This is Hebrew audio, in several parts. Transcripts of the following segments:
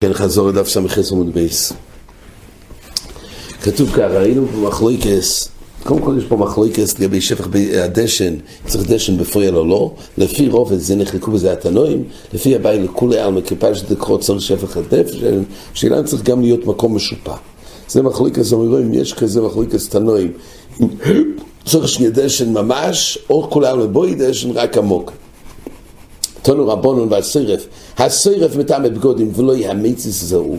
כן, חזור לדף סמכס עמוד בייס. כתוב ככה, ראינו פה מחלוקס, קודם כל יש פה מחלוקס לגבי שפך הדשן, צריך דשן בפועל או לא, לפי רוב את זה נחלקו בזה התנועים, לפי הבעיה לכולי על מכיפה שתקחו צריך שפך הדשן, שאלה צריך גם להיות מקום משופע. זה מחלוקס אומרים, יש כזה מחלוקס תנועים, צריך שני דשן ממש, או כולי על מבואי דשן רק עמוק. תנו רבונון והסרף, הסרף מטעם בגודים ולא יאמץ זהו.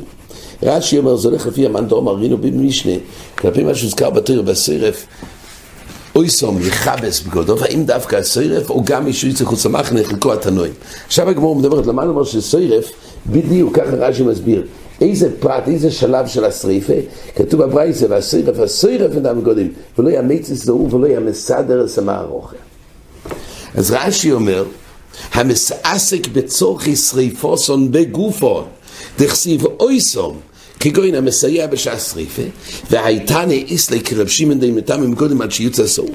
רש"י אומר, זה הולך לפי המנדאום הרינו במשנה, כלפי מה שהוזכר בתרא בסרף, אוי סום יחבס בגודו, והאם דווקא הסרף או גם מישהו יצא חוץ המחנה, חלקו התנועים. עכשיו הגמרא מדברת, למה נאמר שסרף, בדיוק ככה רש"י מסביר, איזה פרט, איזה שלב של הסריפה, כתוב בברייתא, והסרף, הסרף מטעם בגודים, ולא יאמץ זהו ולא ימסדר סמה ארוכה. אז רש"י אומר, המסעסק בצורכי שריפוסון בגופון דכסיב אויסום כגוין המסייע בשעה שריפה והייתני איסלי כרבשים די מתם ממקודם עד שיוצא סעו.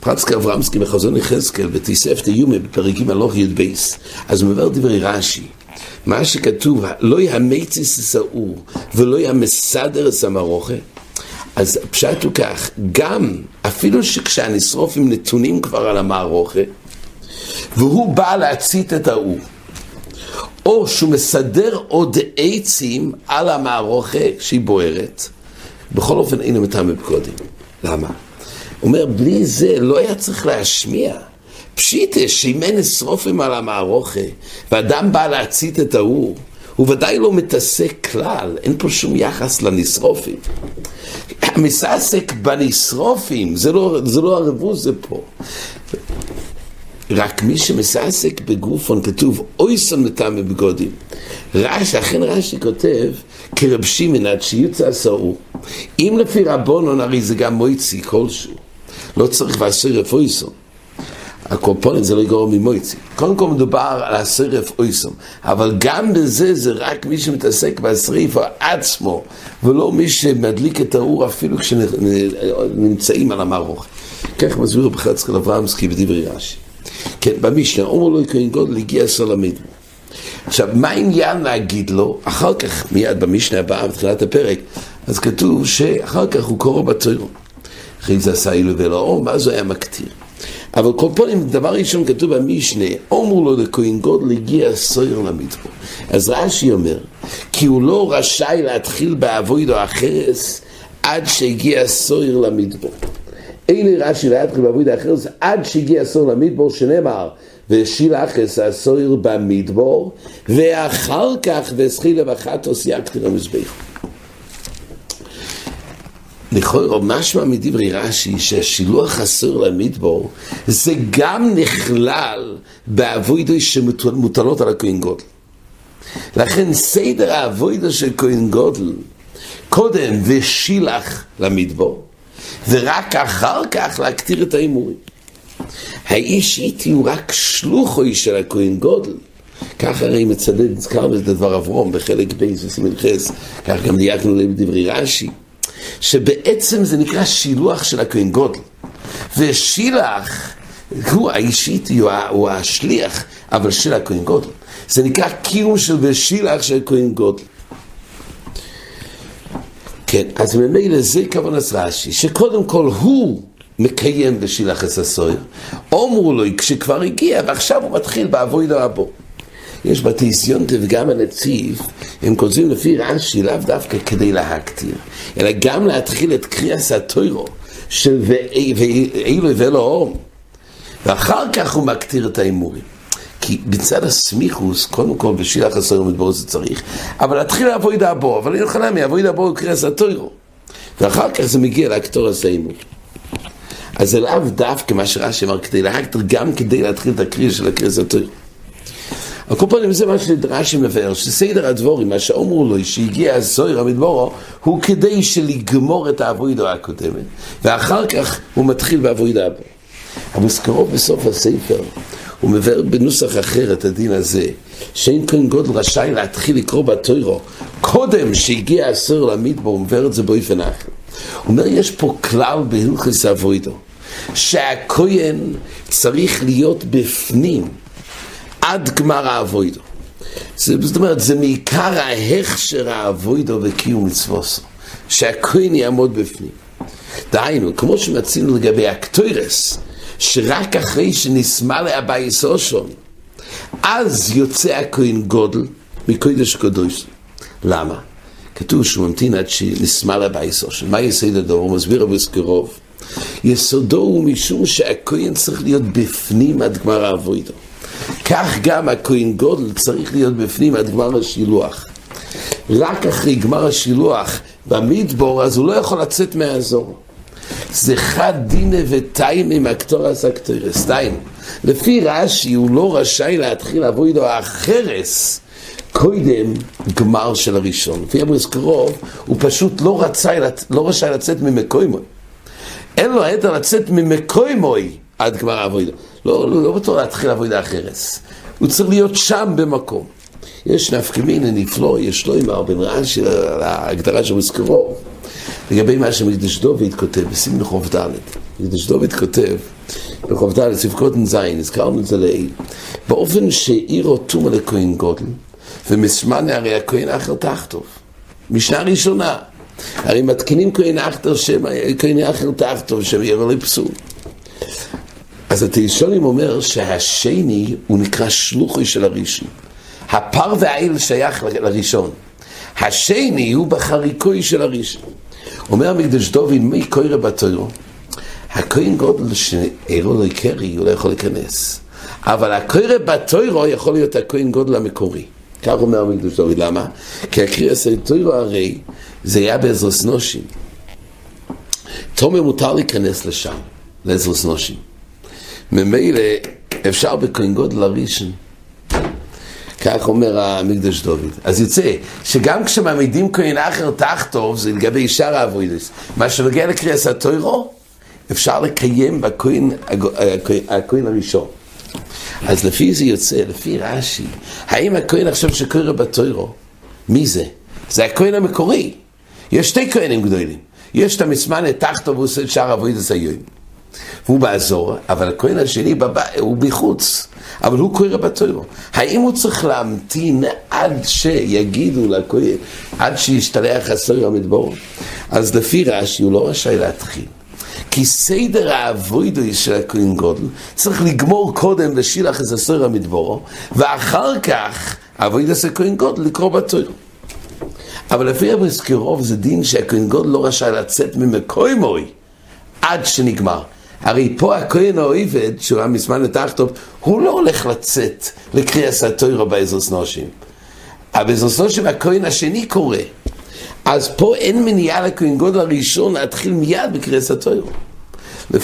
פרצקה אברמסקי בחזון יחזקאל בתיסף תיומי בפרקים הלוך י' בייס, אז מעבר דברי רש"י, מה שכתוב לא יאמציס סעו ולא ימסדר סמרוכה, אז פשט הוא כך, גם אפילו שכשהנשרוף עם נתונים כבר על המערוכה והוא בא להצית את ההוא, או שהוא מסדר עוד עצים על המערוכה שהיא בוערת, בכל אופן אינו מטעם בקודם. למה? הוא אומר, בלי זה לא היה צריך להשמיע. פשיטה שאם אין שרופים על המערוכה, ואדם בא להצית את ההוא, הוא ודאי לא מתעסק כלל, אין פה שום יחס לנשרופים. המסעסק בנשרופים, זה לא הרבוז, זה פה. רק מי שמסעסק בגופון, כתוב אויסון מטעם בגודים. אכן רש"י כותב כרב שמעון עד שיוצא סעור. אם לפי רבונון הרי זה גם מויצי כלשהו, לא צריך והשרף אויסון. הקורפונן זה לא יגרום ממויצי. קודם כל מדובר על השרף אויסון, אבל גם בזה זה רק מי שמתעסק בשריפה עצמו, ולא מי שמדליק את האור אפילו כשנמצאים על המערוך. כך מסביר בחזקאל אברמסקי בדברי רש"י. כן, במשנה, אומר לו כהן גודל הגיע סולמית. עכשיו, מה העניין להגיד לו? אחר כך, מיד במשנה הבאה, בתחילת הפרק, אז כתוב שאחר כך הוא קורא בתוירו. אחרי זה עשה אילו ולאום, מה זה היה מקטיר? אבל כל פעם, דבר ראשון כתוב במשנה, אומר לו לכהן גודל הגיע סולמית. אז רש"י אומר, כי הוא לא רשאי להתחיל בעבודו החרס עד שהגיע סולמית. אין רש"י להתחיל בעבודה החרס עד שהגיע הסוהר למדבור, שנאמר ושילח את הסוהר במדבור ואחר כך והסחיל לבחת וסייקטר המזבח. לכאורה משמע מדברי רש"י ששילוח הסוהר למדבור זה גם נכלל בעבודות שמוטלות על הכהן גדול. לכן סדר העבודה של כהן גדול קודם ושילח למדבור, ורק אחר כך להקטיר את האימורים. האיש איתי הוא רק שלוחוי של הכהן גודל. כך הרי מצדד נזכר בזה דבר אברום בחלק בייסוס מלחס, כך גם דייקנו לדברי רש"י, שבעצם זה נקרא שילוח של הכהן גודל. ושילח, הוא האיש איתי, הוא השליח, אבל של הכהן גודל. זה נקרא קיום של ושילח של הכהן גודל. כן, אז ממילא זה כוונת רש"י, שקודם כל הוא מקיים ושילח את הסוהר, אומרו לו כשכבר הגיע, ועכשיו הוא מתחיל בעבודה הבו. יש בתיסיונטב גם הנציב, הם כותבים לפי רש"י לאו דווקא כדי להקטיר, אלא גם להתחיל את קריאס התוירו, של ואילו ולאום, ואחר כך הוא מקטיר את האימורים. כי בצד הסמיכוס, קודם כל בשילח הסוהר מדבור זה צריך, אבל להתחיל לעבוד הבו, אבל אין חנמי, עבוד הבו הוא קריאס התוירו, ואחר כך זה מגיע להקטור הסיימו. אז זה לאו דווקא מה שרש"י אמר, כדי להקטור, גם כדי להתחיל את הקריאה של הקריאס התוירו. הקופונים זה מה שרש"י מבאר, שסדר הדבורים, מה שאומרו לו, שהגיע הסוהר המדבורו, הוא כדי שלגמור את העבודה הקודמת, ואחר כך הוא מתחיל בעבודה הבו. המזכרות בסוף הספר, הוא מבאר בנוסח אחר את הדין הזה, שאין כהן גדול רשאי להתחיל לקרוא בתוירו קודם שהגיע הסוהר למדבור, הוא מבאר את זה באופן אחר. הוא אומר, יש פה כלל בהלכות עבודות, שהכהן צריך להיות בפנים, עד גמר העבודו. זאת אומרת, זה מעיקר ההכשר העבודו וקיום מצווסו, שהכהן יעמוד בפנים. דהיינו, כמו שמצינו לגבי הקטורס, שרק אחרי שנסמא לאבייס אושון, אז יוצא הכהן גודל מקודש קודש. למה? כתוב שהוא ממתין עד שנסמא לאבייס אושון. מה יסוד הדור? מסביר הבזכרוב. יסודו הוא משום שהכהן צריך להיות בפנים עד גמר העבודו. כך גם הכהן גודל צריך להיות בפנים עד גמר השילוח. רק אחרי גמר השילוח במדבור, אז הוא לא יכול לצאת מהאזור. זה חד דינה וטיים עם הקטורס הקטורס. טיים. לפי רש"י הוא לא רשאי להתחיל עבודו החרס קודם גמר של הראשון. לפי הבזכרוב הוא פשוט לא רשאי לצאת ממקוימוי. אין לו היתר לצאת ממקוימוי עד גמר עבודו. לא בתור להתחיל עבודה החרס. הוא צריך להיות שם במקום. יש נפקמין הנפלו, יש לו עם הרבן רש"י על ההגדרה שמזכרו. לגבי מה שמקדש דוד כותב, בסימן חוב ד', מקדש דוד כותב, בחוב ד', ספקות נזיין, הזכרנו את זה לעיל, באופן שאירו תומה לכהן גודל, ומשמנה הרי הכהן אחר תחתוב. משנה ראשונה, הרי מתקינים כהן אחר תחתוב, שם יראה לפסול. אז התישונים אומר שהשני הוא נקרא שלוחי של הראשון. הפר והעיל שייך לראשון. השני הוא בחריקוי של הראשון. אומר המקדש דוד, מי קורא בתוירו? הכהן גודל שאירו לא יקרי, הוא לא יכול להיכנס. אבל הקורא בתוירו יכול להיות הכהן גודל המקורי. כך אומר המקדש דוד, למה? כי הקריאה של תוירו הרי זה היה בעזרס נושים. תומר מותר להיכנס לשם, לעזרס נושים. ממילא אפשר בכהן גודל הראשון. כך אומר המקדש דוד. אז יוצא שגם כשמעמידים כהן אחר תחתוב, זה לגבי שאר העבודות. מה שנוגע לקריאת התוירו, אפשר לקיים בכהן הראשון. אז לפי זה יוצא, לפי רש"י, האם הכהן עכשיו שקורא בתוירו, מי זה? זה הכהן המקורי. יש שתי כהנים גדולים. יש את המצמן את תחתוב, הוא עושה את שאר העבודות היום. והוא באזור, אבל הכהן השני הוא בחוץ, אבל הוא קורא בתוירו. האם הוא צריך להמתין עד שיגידו לכהן, עד שישתלח התוירו המדבור? אז לפי רש"י הוא לא רשאי להתחיל, כי סדר העבודה של הכהן גודל צריך לגמור קודם לשילח את התוירו המדבור, ואחר כך העבודה של הכהן גודל לקרוא בתוירו. אבל לפי הבזכרוב זה דין שהכהן גודל לא רשאי לצאת ממקוימוי עד שנגמר. הרי פה הכהן העובד, שהוא המזמן לתחתוב, הוא לא הולך לצאת לקריאת התוירו בעזרס נושים. בעזרס נושים הכהן השני קורא. אז פה אין מניעה לכהן גודל הראשון להתחיל מיד בקריאת התוירו.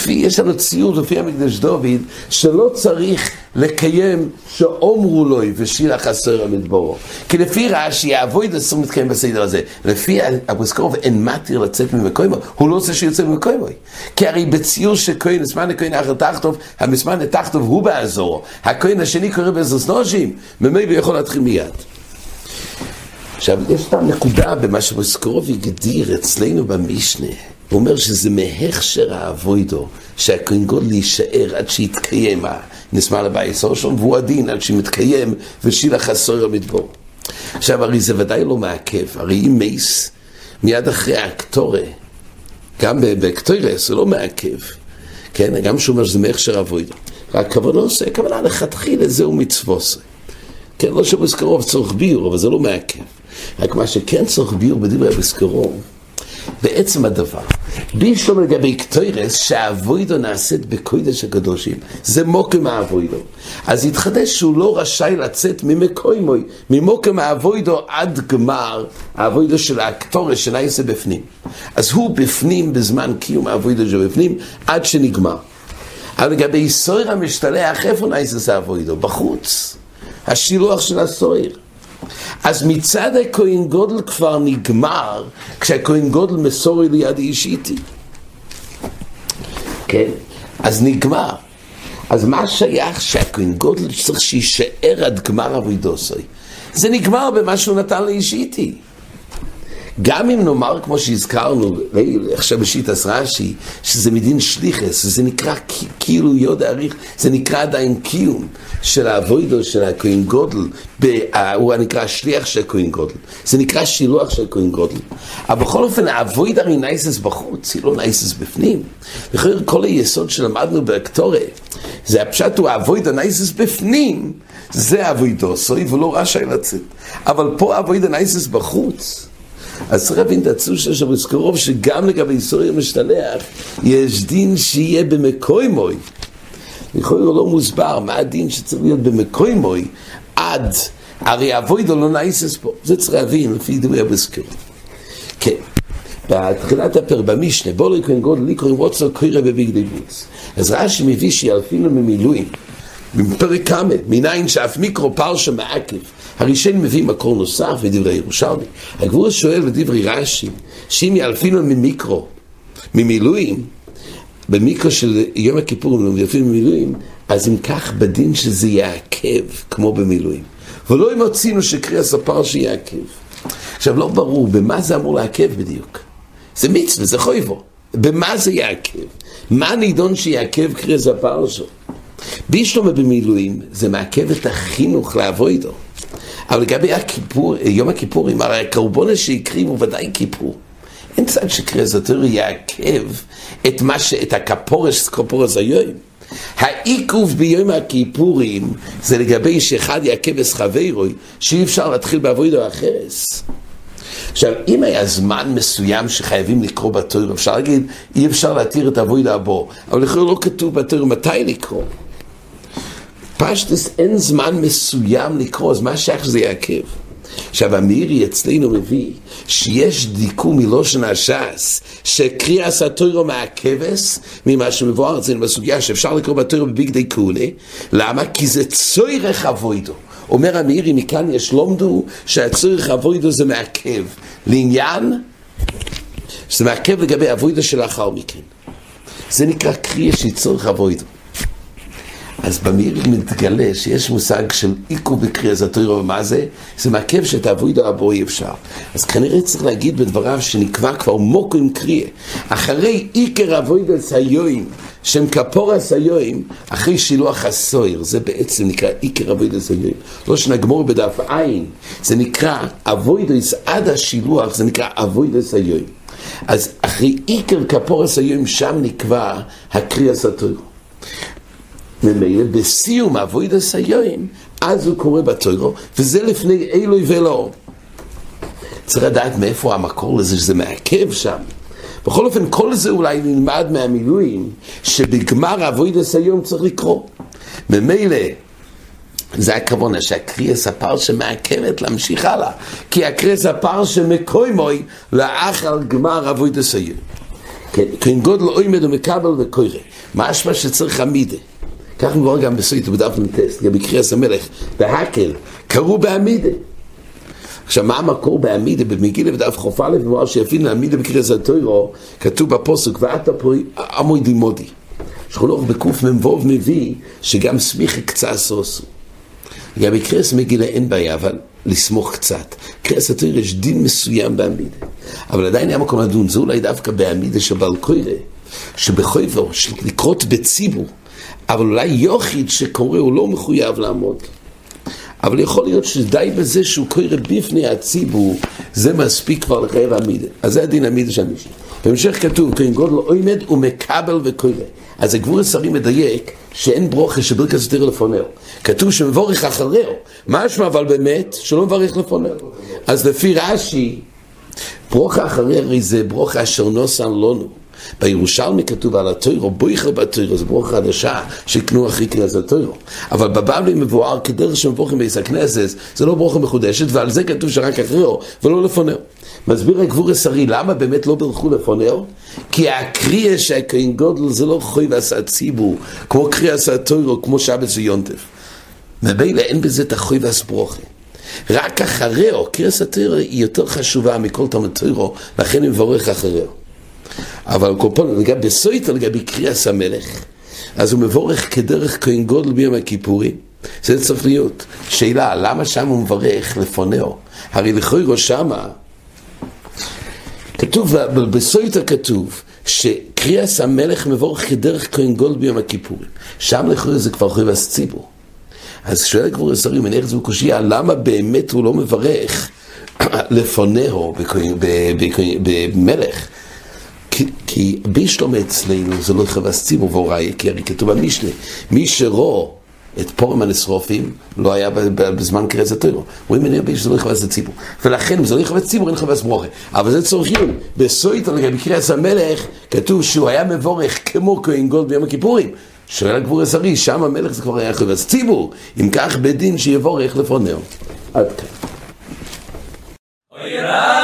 יש לנו ציור לפי המקדש דוד שלא צריך לקיים שאומרו לו ושילח התוירו המדברו. כי לפי רש"י העבודה אסור מתקיים בסדר הזה. לפי הבזכרוב אין מתיר לצאת ממקומו. הוא לא רוצה שיוצא ממקומו. כי הרי בציור שכהן מסמן לכהן אחר תחתוב, המסמן לתחתוב הוא באזורו. הכהן השני קורא בעזרס נושים, ממילא יכול להתחיל מיד. עכשיו יש את הנקודה במה שבזכרוב הגדיר אצלנו במשנה. הוא אומר שזה מהכשר העבודו שהכהן גודל להישאר עד שיתקיים נשמע לבייס אושון, והוא הדין עד שמתקיים ושילח התוירו המדבור. עכשיו הרי זה ודאי לא מעכב, הרי אם מייס מיד אחרי הקטורה, גם בקטורס זה לא מעכב, כן? גם שהוא אומר שזה מהכשר העבודו, רק הכוונה לכתחילה זהו מצווסה, כן? לא שבזכרוב צורך ביור, אבל זה לא מעכב. רק מה שכן צורך ביור בדברי הבזכרוב בעצם הדבר, בישלום לגבי קטורס, שהעבודו נעשית בקודש הקדושים, זה מוקם העבודו. אז התחדש שהוא לא רשאי לצאת ממקוימוי, ממוקם העבודו עד גמר העבודו של הקטורס שנעשה בפנים. אז הוא בפנים בזמן קיום העבודו שבפנים עד שנגמר. אבל לגבי סוהר המשתלח, איפה נעשה העבודו? בחוץ, השילוח של הסוהר. אז מצד הכהן גודל כבר נגמר כשהכהן גודל מסורי ליד איש איתי, כן? אז נגמר. אז מה שייך שהכהן גודל צריך שישאר עד גמר עבודתו? זה נגמר במה שהוא נתן לאיש איתי, גם אם נאמר כמו שהזכרנו עכשיו בשיטת רש"י שזה מדין שליחס, זה נקרא כאילו יוד האריך, זה נקרא עדיין קיום של העבודו של הכהן גודל, הוא נקרא שליח של הכהן גודל, זה נקרא שילוח של הכהן גודל, אבל בכל אופן העבוד הרי נעשס בחוץ, היא לא נעשס בפנים. כל היסוד שלמדנו בקטורה זה הפשט הוא העבוד הנעשס בפנים, זה העבודו סוי ולא רשאי לצאת, אבל פה העבוד הנעשס בחוץ. אז צריך להבין את הצושה של מזכרוב שגם לגבי איסורי המשתלח יש דין שיהיה במקוי מוי. יכול להיות לא מוסבר מה הדין שצריך להיות במקוי מוי עד הרי אבוידו לא נעיסס פה, זה צריך להבין לפי דברי המזכרוב. כן, בתחילת הפר במשנה בוא לכהן גודל לקרוא רוצו קורא בבגדי בוץ, אז רש"י מביא שאלפינו ממילואים מפרק כמה, מניין שאף מיקרו פרשה מעקב, הראשון מביא מקור נוסף ודברי ירושלמי. הגבור שואל ודברי רש"י, שאם יאלפינו ממיקרו, ממילואים, במיקרו של יום הכיפור, יאלפינו ממילואים, אז אם כך בדין שזה יעכב, כמו במילואים. ולא אם הוצינו שקריאס הפרשה יעכב. עכשיו לא ברור, במה זה אמור לעכב בדיוק? זה מצווה, זה חויבו. במה זה יעכב? מה הנידון שיעכב קריאס הפרשה? בישלומה במילואים זה מעכב את החינוך לעבודו, אבל לגבי הכיפור, יום הכיפור, עם הקורבנות שהקריבו ודאי כיפור, אין צד שקריאס התורה יעכב את מה שאת הקפורס היום. העיכוב ביום הכיפורים זה לגבי שאחד יעכב את חברוי, שאי אפשר להתחיל בעבודו אחרס. עכשיו, אם היה זמן מסוים שחייבים לקרוא בתורה, אפשר להגיד, אי אפשר להתיר את עבודו הבא, אבל לכן לא כתוב בתורה מתי לקרוא. פשטס אין זמן מסוים לקרוא, אז מה שייך זה יעכב? עכשיו המירי אצלנו מביא שיש דיקום מלושן הש"ס שקריאס התורה מעכבס ממה שמבואר אצלנו בסוגיה שאפשר לקרוא בתורה בבגדי כהונה. למה? כי זה צורך עבודו. אומר המירי מכאן יש לומדו שהצורך עבודו זה מעכב לעניין, זה מעכב לגבי עבודו של אחר מכן, זה נקרא קריאה שהיא צורך עבודו. אז במהירי מתגלה שיש מושג של איקו בקריאס התורה, ומה זה? זה מעכב שאת העבודו הבא אי אפשר. אז כנראה צריך להגיד בדבריו שנקבע כבר מוקו עם קריאה. אחרי איקר עבודו סיועים, שם כפור הסיועים, אחרי שילוח הסויר, זה בעצם נקרא איקר עבודו סיועים. לא שנגמור בדף עין, זה נקרא עבודו עד השילוח, זה נקרא עבודו סיועים. אז אחרי איקר כפור הסיועים, שם נקבע הקריאס התורה. ממילא בסיום עבודת הסיועים אז הוא קורא בתורה, וזה לפני אלוהי ואלוהו. צריך לדעת מאיפה המקור לזה שזה מעכב שם. בכל אופן כל זה אולי נלמד מהמילואים שבגמר עבודת הסיועים צריך לקרוא. ממילא זה הכוונה שהקריאס הפרשה מעכבת להמשיך הלאה, כי הקריאס הפרשה מקוימוי לאחר גמר עבודת הסיועים. כהן גודל עומד ומקבל וקורא, משמע שצריך עמידה. כך מבואר גם בסויטה בדף נ"ט, גם בקריאס המלך והקל, קראו בעמידה. עכשיו מה המקור בעמידה? במגילה בדף ח"א מבואר שיפין לעמידה בקריאס התורה, כתוב בפסוק ואתה עמוי דימודי. שחולוך בקוף ממבוב מביא שגם סמיך קצה סוסו. גם בקריאס מגילה אין בעיה, אבל לסמוך קצת. קריאס התורה יש דין מסוים בעמידה, אבל עדיין היה מקום לדון, זה אולי דווקא בעמידה שבעל קורא, שבחויבו, לקרות בציבור, אבל אולי יוחיד שקורא הוא לא מחויב לעמוד, אבל יכול להיות שדי בזה שהוא קורא בפני הציבור, זה מספיק כבר לחייב עמידה. אז זה הדין עמידה של המשנה. בהמשך כתוב כהן גודל עומד ומקבל וקורא, אז הגבור שרים מדייק שאין ברוכה שברכת התורה לפונהו, כתוב שמבורך אחריהו, משמע אבל באמת שלא מברך לפונהו. אז לפי רש"י ברוכה אחריהו זה ברוכה אשר נוסן לנו. בירושלמי כתוב על התורה, בויכר בתורה, זה ברוך חדשה שקנו אחרי קריאס התורה, אבל בבבלי מבואר כדרך שמבורכים בעסק נסס, זה לא ברוך מחודשת, ועל זה כתוב שרק אחריו ולא לפונהו. מסביר הגבור השרי למה באמת לא ברכו לפונהו, כי הקריאה שהכהן גודל זה לא חויב עשה ציבור כמו קריאס התורה, כמו שבס ויונטף, מבילה אין בזה תחויב עשה ברוכי, רק אחריו. קריאס התורה היא יותר חשובה מכל תלמוד תורה, לכן מבורך אחריו. אבל קופון לגבי סויטה, לגבי קריאס המלך, אז הוא מבורך כדרך כהן גודל ביום הכיפורים. זה צריך להיות שאלה, למה שם הוא מברך לפונהו? הרי לכוי ראש שמה כתוב בסויטה כתוב שקריאס המלך מבורך כדרך כהן גדול ביום הכיפורים, שם לכאורה זה כבר חויבס ציבור. אז שואל כבר יסורי מניח זה בקושיה, למה באמת הוא לא מברך לפונהו במלך? כי בישלום אצלנו זה לא חויבס ציבור ואוראי, כי הרי כתוב במשנה מי שרו את פורם הנשרופים לא היה בזמן קריאת התורה. הוא אומר נראה שזה לא יחווה ציבור. ולכן אם זה לא יחווה ציבור, אין חווה ברכה. אבל זה צורכים. בסויטה, בקריאת המלך, כתוב שהוא היה מבורך כמו כהן גדול ביום הכיפורים. שואל הגבור הסרי, שם המלך זה כבר היה חווה ציבור. אם כך בדין שיבורך לפונהו. עד כאן.